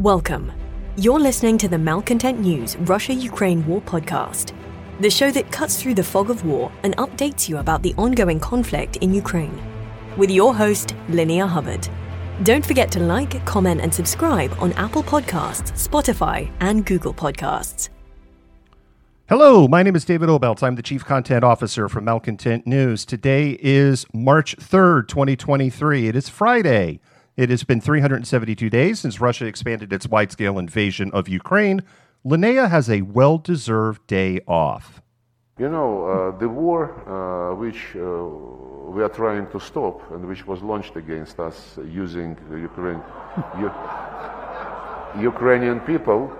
Welcome. You're listening to the Malcontent News Russia-Ukraine War Podcast, the show that cuts through the fog of war and updates you about the ongoing conflict in Ukraine, with your host, Linnea Hubbard. Don't forget to like, comment, and subscribe on Apple Podcasts, Spotify, and Google Podcasts. Hello, my name is David Obelcz. I'm the Chief Content Officer for Malcontent News. Today is March 3rd, 2023. It is Friday. It has been 372 days since Russia expanded its wide-scale invasion of Ukraine. Linnea has a well-deserved day off. You know, the war which we are trying to stop and which was launched against us using Ukrainian people.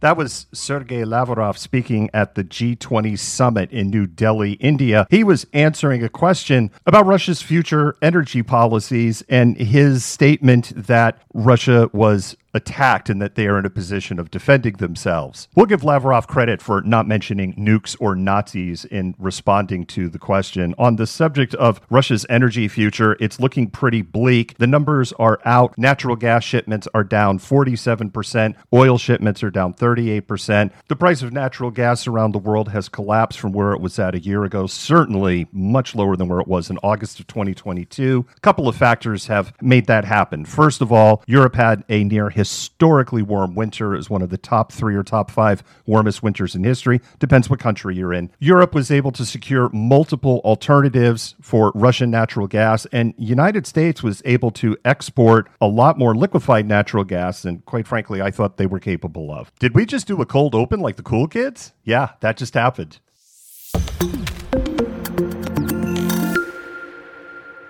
That was Sergey Lavrov speaking at the G20 summit in New Delhi, India. He was answering a question about Russia's future energy policies and his statement that Russia was attacked and that they are in a position of defending themselves. We'll give Lavrov credit for not mentioning nukes or Nazis in responding to the question. On the subject of Russia's energy future, it's looking pretty bleak. The numbers are out. Natural gas shipments are down 47%. Oil shipments are down 38%. The price of natural gas around the world has collapsed from where it was at a year ago, certainly much lower than where it was in August of 2022. A couple of factors have made that happen. First of all, Europe had a near historically warm winter. It was one of the top three or top five warmest winters in history. Depends what country you're in. Europe was able to secure multiple alternatives for Russian natural gas, and United States was able to export a lot more liquefied natural gas than, quite frankly, I thought they were capable of. Did we just do a cold open like the cool kids? Yeah, that just happened.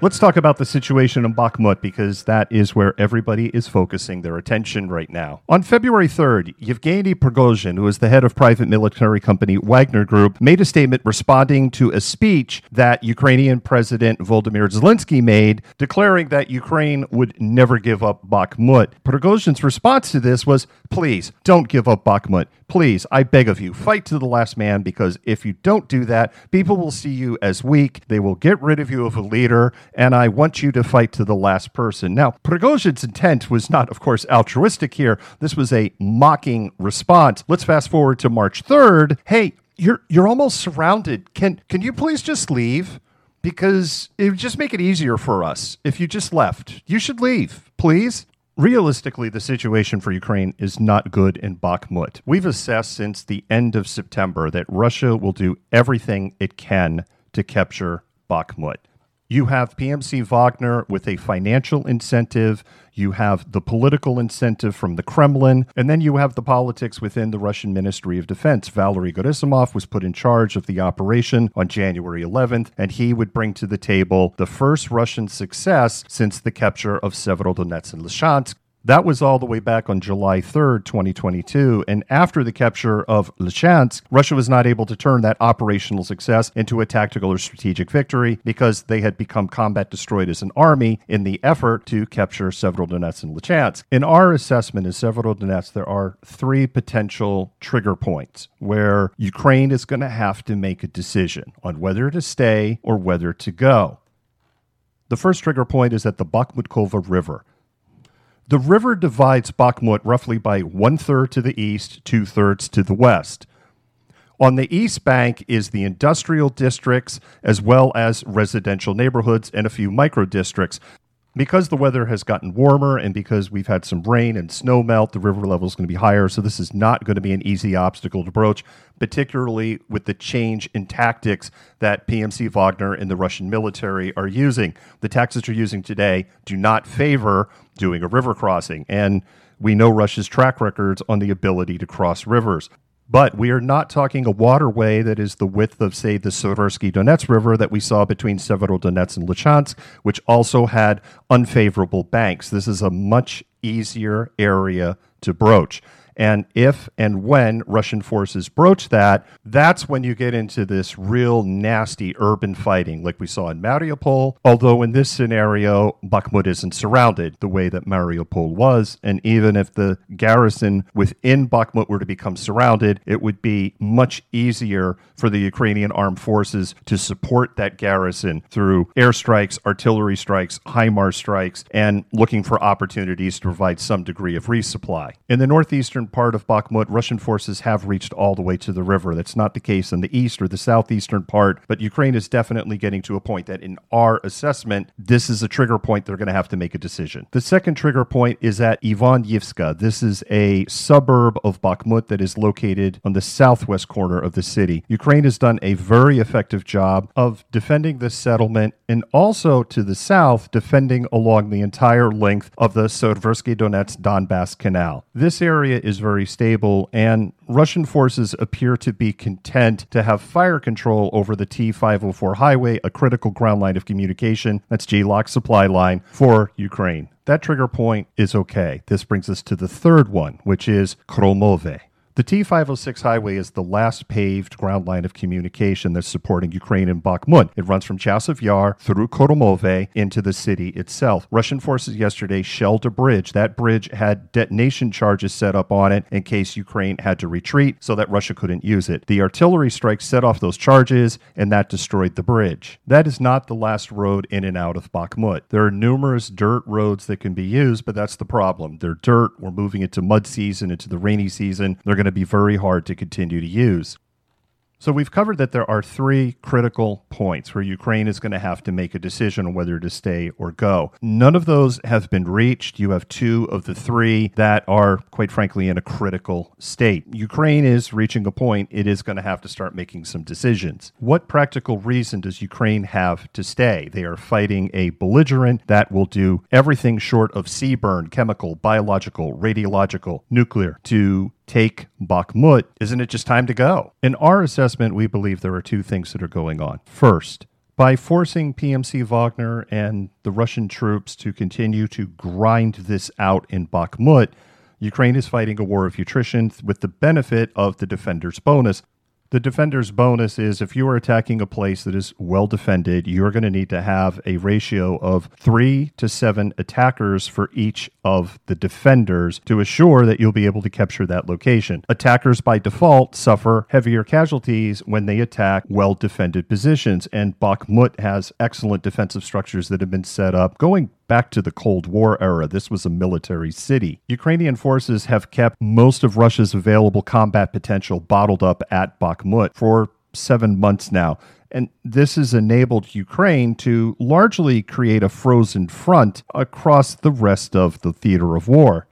Let's talk about the situation in Bakhmut, because that is where everybody is focusing their attention right now. On February 3rd, Yevgeny Prigozhin, who is the head of private military company Wagner Group, made a statement responding to a speech that Ukrainian President Volodymyr Zelensky made, declaring that Ukraine would never give up Bakhmut. Prigozhin's response to this was, "Please, don't give up Bakhmut. Please, I beg of you, fight to the last man, because if you don't do that, people will see you as weak, they will get rid of you of a leader, and I want you to fight to the last person." Now, Prigozhin's intent was not, of course, altruistic here. This was a mocking response. Let's fast forward to March 3rd. "Hey, you're almost surrounded. Can you please just leave? Because it would just make it easier for us if you just left. You should leave, please." Realistically, the situation for Ukraine is not good in Bakhmut. We've assessed since the end of September that Russia will do everything it can to capture Bakhmut. You have PMC Wagner with a financial incentive, you have the political incentive from the Kremlin, and then you have the politics within the Russian Ministry of Defense. Valery Gerasimov was put in charge of the operation on January 11th, and he would bring to the table the first Russian success since the capture of Sieverodonetsk and Lysychansk. That was all the way back on July 3rd, 2022, and after the capture of Lysychansk, Russia was not able to turn that operational success into a tactical or strategic victory because they had become combat destroyed as an army in the effort to capture Severodonetsk and Lysychansk. In our assessment in Severodonetsk, there are three potential trigger points where Ukraine is going to have to make a decision on whether to stay or whether to go. The first trigger point is at the Bakhmutkova River. The river divides Bakhmut roughly by one-third to the east, two-thirds to the west. On the east bank is the industrial districts, as well as residential neighborhoods and a few micro-districts. Because the weather has gotten warmer and because we've had some rain and snow melt, the river level is going to be higher, so this is not going to be an easy obstacle to broach, particularly with the change in tactics that PMC Wagner and the Russian military are using. The tactics they're using today do not favor doing a river crossing, and we know Russia's track records on the ability to cross rivers. But we are not talking a waterway that is the width of, say, the Seversky Donets River that we saw between Severodonetsk and Lysychansk, which also had unfavorable banks. This is a much easier area to broach. And if and when Russian forces broach that, that's when you get into this real nasty urban fighting like we saw in Mariupol. Although in this scenario, Bakhmut isn't surrounded the way that Mariupol was. And even if the garrison within Bakhmut were to become surrounded, it would be much easier for the Ukrainian armed forces to support that garrison through airstrikes, artillery strikes, HIMARS strikes, and looking for opportunities to provide some degree of resupply. In the northeastern part of Bakhmut, Russian forces have reached all the way to the river. That's not the case in the east or the southeastern part, but Ukraine is definitely getting to a point that in our assessment, this is a trigger point they're going to have to make a decision. The second trigger point is at Ivanyivska. This is a suburb of Bakhmut that is located on the southwest corner of the city. Ukraine has done a very effective job of defending this settlement and also to the south, defending along the entire length of the Seversky Donets Donbass Canal. This area is very stable, and Russian forces appear to be content to have fire control over the T-504 highway, a critical ground line of communication, that's GLOCK supply line for Ukraine. That trigger point is okay. This brings us to the third one, which is Kromove. The T-506 highway is the last paved ground line of communication that's supporting Ukraine and Bakhmut. It runs from Chasiv Yar through Kromove into the city itself. Russian forces yesterday shelled a bridge. That bridge had detonation charges set up on it in case Ukraine had to retreat so that Russia couldn't use it. The artillery strike set off those charges, and that destroyed the bridge. That is not the last road in and out of Bakhmut. There are numerous dirt roads that can be used, but that's the problem. They're dirt. We're moving into mud season, into the rainy season. They're going to be very hard to continue to use. So we've covered that there are three critical points where Ukraine is going to have to make a decision on whether to stay or go. None of those have been reached. You have two of the three that are, quite frankly, in a critical state. Ukraine is reaching a point it is going to have to start making some decisions. What practical reason does Ukraine have to stay? They are fighting a belligerent that will do everything short of sea burn, chemical, biological, radiological, nuclear, to take Bakhmut. Isn't it just time to go? In our assessment, we believe there are two things that are going on. First, by forcing PMC Wagner and the Russian troops to continue to grind this out in Bakhmut, Ukraine is fighting a war of attrition with the benefit of the defender's bonus. The defender's bonus is if you are attacking a place that is well defended, you're going to need to have a ratio of 3 to 7 attackers for each of the defenders to assure that you'll be able to capture that location. Attackers by default suffer heavier casualties when they attack well-defended positions, and Bakhmut has excellent defensive structures that have been set up going back to the Cold War era. This was a military city. Ukrainian forces have kept most of Russia's available combat potential bottled up at Bakhmut for 7 months now. And this has enabled Ukraine to largely create a frozen front across the rest of the theater of war.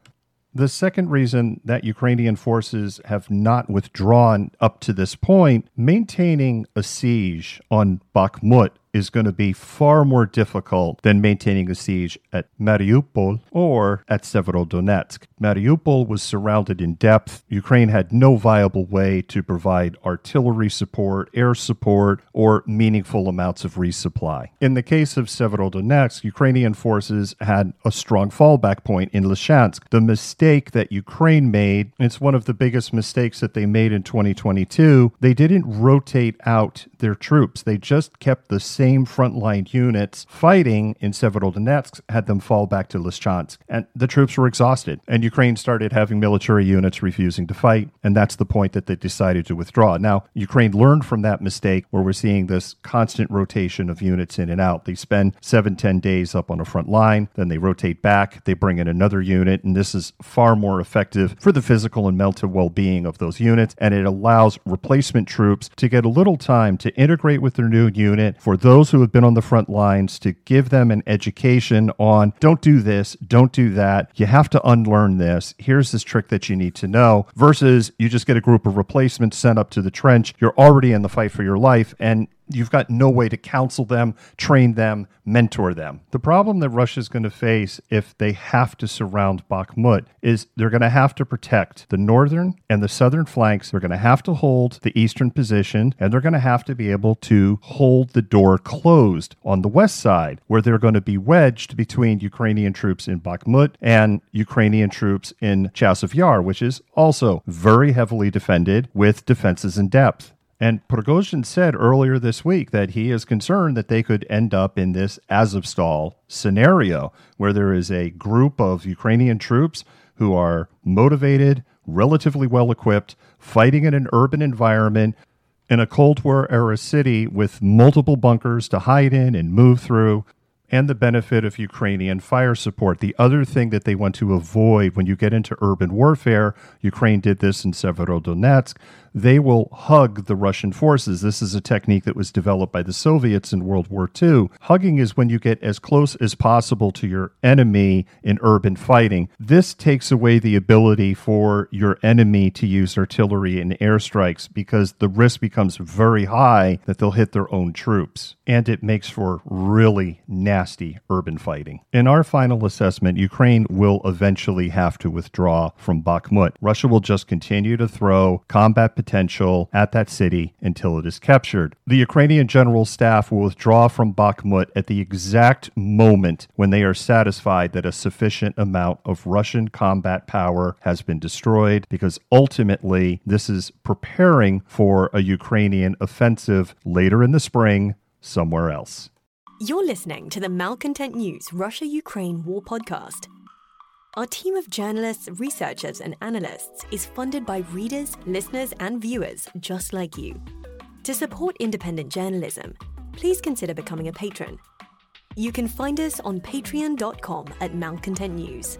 The second reason that Ukrainian forces have not withdrawn up to this point, maintaining a siege on Bakhmut is going to be far more difficult than maintaining a siege at Mariupol or at Sieverodonetsk. Mariupol was surrounded in depth. Ukraine had no viable way to provide artillery support, air support, or meaningful amounts of resupply. In the case of Sieverodonetsk, Ukrainian forces had a strong fallback point in Lysychansk. The mistake that Ukraine made, it's one of the biggest mistakes that they made in 2022, they didn't rotate out their troops. They just kept the same frontline units fighting in Severodonetsk, had them fall back to Lysychansk. And the troops were exhausted. And Ukraine started having military units refusing to fight. And that's the point that they decided to withdraw. Now, Ukraine learned from that mistake where we're seeing this constant rotation of units in and out. They spend 7-10 days up on a front line. Then they rotate back. They bring in another unit. And this is far more effective for the physical and mental well-being of those units. And it allows replacement troops to get a little time to integrate with their new unit, for those who have been on the front lines to give them an education on don't do this, don't do that, you have to unlearn this, here's this trick that you need to know, versus you just get a group of replacements sent up to the trench, you're already in the fight for your life, and you've got no way to counsel them, train them, mentor them. The problem that Russia's going to face if they have to surround Bakhmut is they're going to have to protect the northern and the southern flanks. They're going to have to hold the eastern position, and they're going to have to be able to hold the door closed on the west side, where they're going to be wedged between Ukrainian troops in Bakhmut and Ukrainian troops in Chasiv Yar, which is also very heavily defended with defenses in depth. And Prigozhin said earlier this week that he is concerned that they could end up in this Azovstal scenario, where there is a group of Ukrainian troops who are motivated, relatively well-equipped, fighting in an urban environment in a Cold War-era city with multiple bunkers to hide in and move through, and the benefit of Ukrainian fire support. The other thing that they want to avoid when you get into urban warfare, Ukraine did this in Sieverodonetsk, they will hug the Russian forces. This is a technique that was developed by the Soviets in World War II. Hugging is when you get as close as possible to your enemy in urban fighting. This takes away the ability for your enemy to use artillery and airstrikes, because the risk becomes very high that they'll hit their own troops. And it makes for really nasty urban fighting. In our final assessment, Ukraine will eventually have to withdraw from Bakhmut. Russia will just continue to throw combat potential at that city until it is captured. The Ukrainian general staff will withdraw from Bakhmut at the exact moment when they are satisfied that a sufficient amount of Russian combat power has been destroyed, because ultimately this is preparing for a Ukrainian offensive later in the spring somewhere else. You're listening to the Malcontent News Russia-Ukraine War Podcast. Our team of journalists, researchers, and analysts is funded by readers, listeners, and viewers just like you. To support independent journalism, please consider becoming a patron. You can find us on patreon.com/malcontentnews.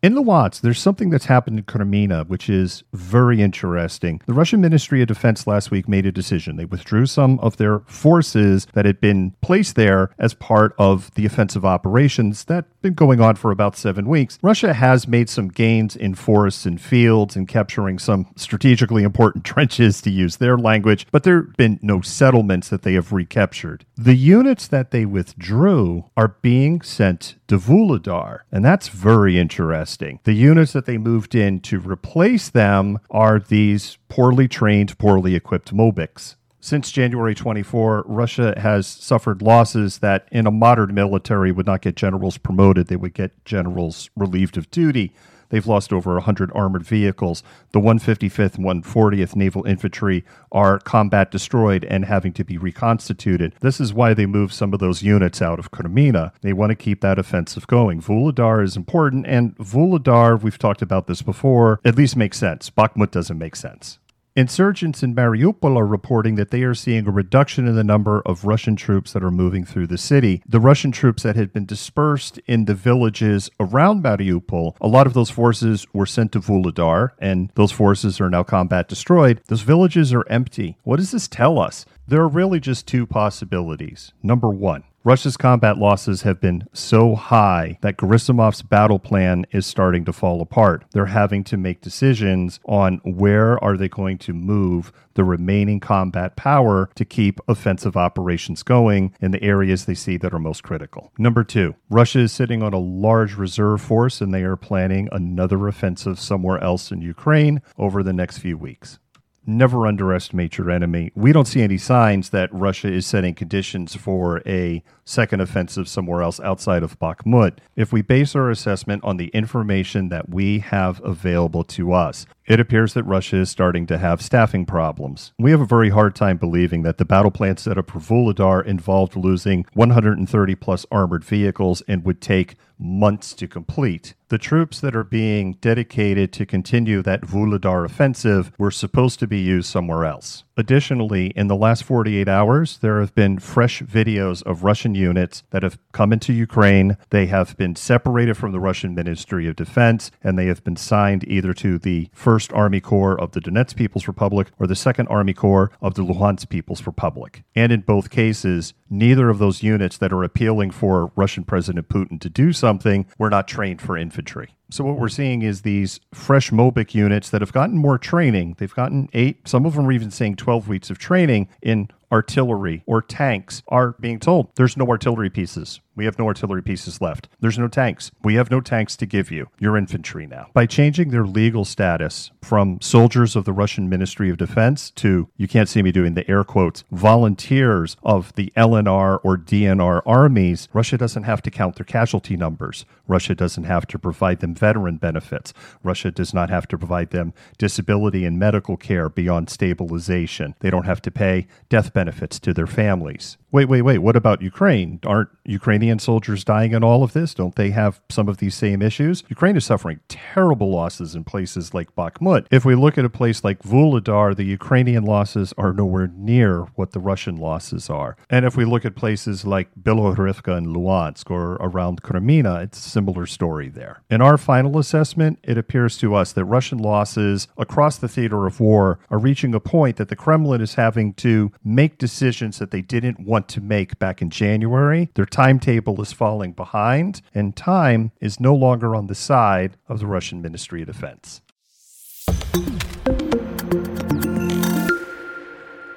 In Luhansk, there's something that's happened in Kreminna, which is very interesting. The Russian Ministry of Defense last week made a decision. They withdrew some of their forces that had been placed there as part of the offensive operations that been going on for about 7 weeks. Russia has made some gains in forests and fields and capturing some strategically important trenches, to use their language, but there have been no settlements that they have recaptured. The units that they withdrew are being sent to Vuhledar, and that's very interesting. The units that they moved in to replace them are these poorly trained, poorly equipped MOBICs. Since January 24, Russia has suffered losses that in a modern military would not get generals promoted. They would get generals relieved of duty. They've lost over 100 armored vehicles. The 155th and 140th Naval Infantry are combat destroyed and having to be reconstituted. This is why they moved some of those units out of Kreminna. They want to keep that offensive going. Vuhledar is important, and Vuhledar, we've talked about this before, at least makes sense. Bakhmut doesn't make sense. Insurgents in Mariupol are reporting that they are seeing a reduction in the number of Russian troops that are moving through the city. The Russian troops that had been dispersed in the villages around Mariupol, a lot of those forces were sent to Vuhledar, and those forces are now combat destroyed. Those villages are empty. What does this tell us? There are really just two possibilities. Number one, Russia's combat losses have been so high that Gerasimov's battle plan is starting to fall apart. They're having to make decisions on where are they going to move the remaining combat power to keep offensive operations going in the areas they see that are most critical. Number two, Russia is sitting on a large reserve force, and they are planning another offensive somewhere else in Ukraine over the next few weeks. Never underestimate your enemy. We don't see any signs that Russia is setting conditions for a second offensive somewhere else outside of Bakhmut. If we base our assessment on the information that we have available to us, it appears that Russia is starting to have staffing problems. We have a very hard time believing that the battle plan set up for Vuhledar involved losing 130 plus armored vehicles and would take months to complete. The troops that are being dedicated to continue that Vuhledar offensive were supposed to be used somewhere else. Additionally, in the last 48 hours, there have been fresh videos of Russian units that have come into Ukraine. They have been separated from the Russian Ministry of Defense, and they have been signed either to the First 1st Army Corps of the Donetsk People's Republic or the 2nd Army Corps of the Luhansk People's Republic. And in both cases, neither of those units that are appealing for Russian President Putin to do something were not trained for infantry. So what we're seeing is these fresh MOBIC units that have gotten more training. They've gotten 8, some of them are even saying 12 weeks of training in artillery or tanks, are being told there's no artillery pieces. We have no artillery pieces left. There's no tanks. We have no tanks to give you. You're infantry now. By changing their legal status from soldiers of the Russian Ministry of Defense to, you can't see me doing the air quotes, volunteers of the LNR or DNR armies, Russia doesn't have to count their casualty numbers. Russia doesn't have to provide them veteran benefits. Russia does not have to provide them disability and medical care beyond stabilization. They don't have to pay death benefits to their families. Wait, what about Ukraine? Aren't Ukrainian soldiers dying in all of this? Don't they have some of these same issues? Ukraine is suffering terrible losses in places like Bakhmut. If we look at a place like Vuhledar, the Ukrainian losses are nowhere near what the Russian losses are. And if we look at places like Bilohorivka and Luhansk or around Kreminna, it's a similar story there. In our final assessment, it appears to us that Russian losses across the theater of war are reaching a point that the Kremlin is having to make decisions that they didn't want to make back in January. Their timetable is falling behind, and time is no longer on the side of the Russian Ministry of Defense.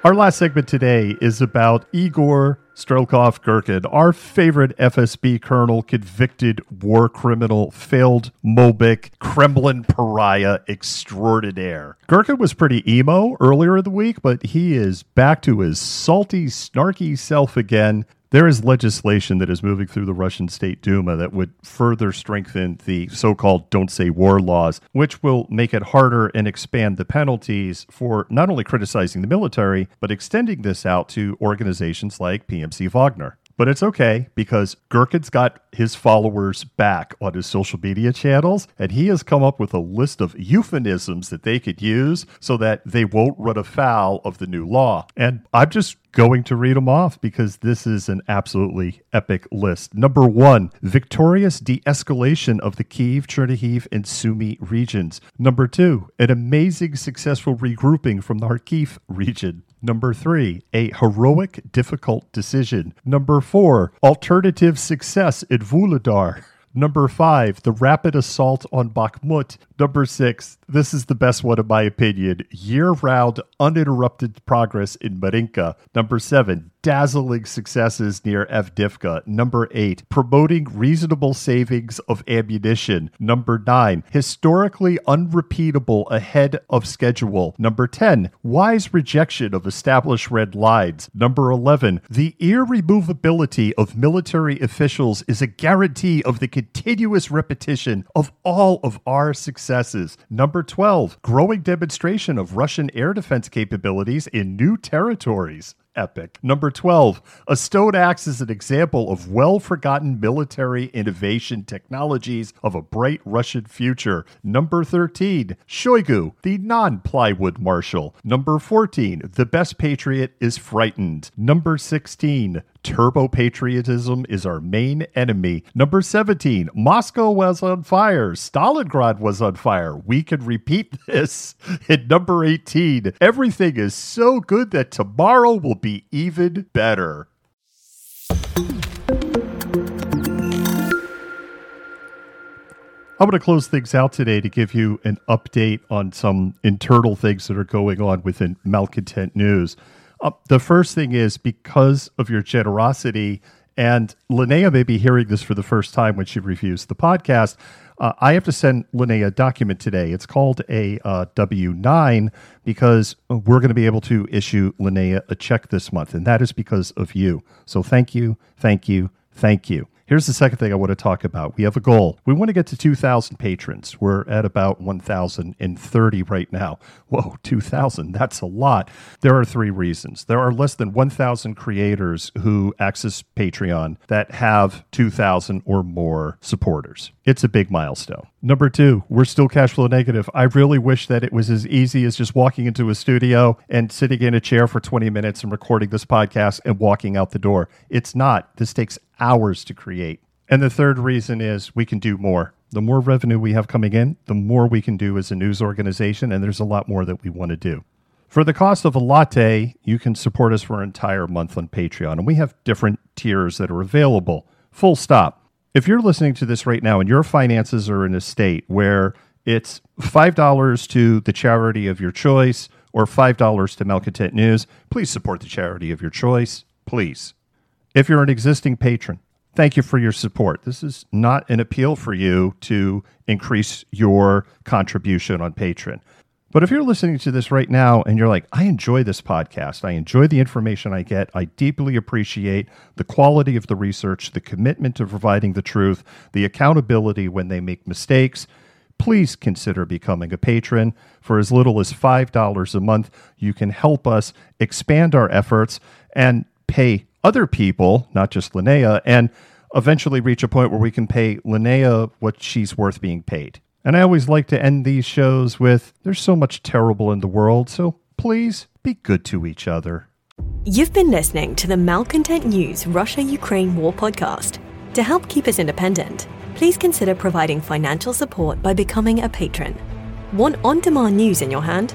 Our last segment today is about Igor Strelkov Girkin, our favorite FSB colonel, convicted war criminal, failed MOBIC, Kremlin pariah extraordinaire. Girkin was pretty emo earlier in the week, but he is back to his salty, snarky self again. There is legislation that is moving through the Russian State Duma that would further strengthen the so-called don't say war laws, which will make it harder and expand the penalties for not only criticizing the military, but extending this out to organizations like PMC Wagner. But it's okay, because Girkin's got his followers back on his social media channels, and he has come up with a list of euphemisms that they could use so that they won't run afoul of the new law. And I'm just going to read them off because this is an absolutely epic list. Number 1, victorious de-escalation of the Kyiv, Chernihiv, and Sumy regions. Number 2, an amazing successful regrouping from the Kharkiv region. Number 3, a heroic, difficult decision. Number 4, alternative success at Vuhledar. Number 5, the rapid assault on Bakhmut. Number 6, this is the best one in my opinion, year-round uninterrupted progress in Marinka. Number 7, dazzling successes near Avdiivka. Number 8, promoting reasonable savings of ammunition. Number 9, historically unrepeatable ahead of schedule. Number 10, wise rejection of established red lines. Number 11, the irremovability of military officials is a guarantee of the continuous repetition of all of our successes. Number 12, growing demonstration of Russian air defense capabilities in new territories. Epic. Number 12, a stone axe is an example of well-forgotten military innovation technologies of a bright Russian future. Number 13, Shoigu, the non-plywood marshal. Number 14, the best patriot is frightened. Number 16, turbo-patriotism is our main enemy. Number 17, Moscow was on fire. Stalingrad was on fire. We can repeat this. And number 18, everything is so good that tomorrow will be even better. I'm going to close things out today to give you an update on some internal things that are going on within Malcontent News. The first thing is, because of your generosity, and Linnea may be hearing this for the first time when she reviews the podcast, I have to send Linnea a document today. It's called a W-9 because we're going to be able to issue Linnea a check this month, and that is because of you. So thank you, thank you, thank you. Here's the second thing I want to talk about. We have a goal. We want to get to 2,000 patrons. We're at about 1,030 right now. Whoa, 2,000, that's a lot. There are 3 reasons. There are less than 1,000 creators who access Patreon that have 2,000 or more supporters. It's a big milestone. Number 2, we're still cash flow negative. I really wish that it was as easy as just walking into a studio and sitting in a chair for 20 minutes and recording this podcast and walking out the door. It's not. This takes hours to create. And the third reason is we can do more. The more revenue we have coming in, the more we can do as a news organization, and there's a lot more that we want to do. For the cost of a latte, you can support us for an entire month on Patreon, and we have different tiers that are available, full stop. If you're listening to this right now and your finances are in a state where it's $5 to the charity of your choice or $5 to Malcontent News, please support the charity of your choice, please. If you're an existing patron, thank you for your support. This is not an appeal for you to increase your contribution on Patreon. But if you're listening to this right now and you're like, I enjoy this podcast, I enjoy the information I get, I deeply appreciate the quality of the research, the commitment to providing the truth, the accountability when they make mistakes, please consider becoming a patron. For as little as $5 a month, you can help us expand our efforts and pay other people, not just Linnea, and eventually reach a point where we can pay Linnea what she's worth being paid. And I always like to end these shows with, there's so much terrible in the world, so please be good to each other. You've been listening to the Malcontent News Russia-Ukraine War Podcast. To help keep us independent, please consider providing financial support by becoming a patron. Want on-demand news in your hand?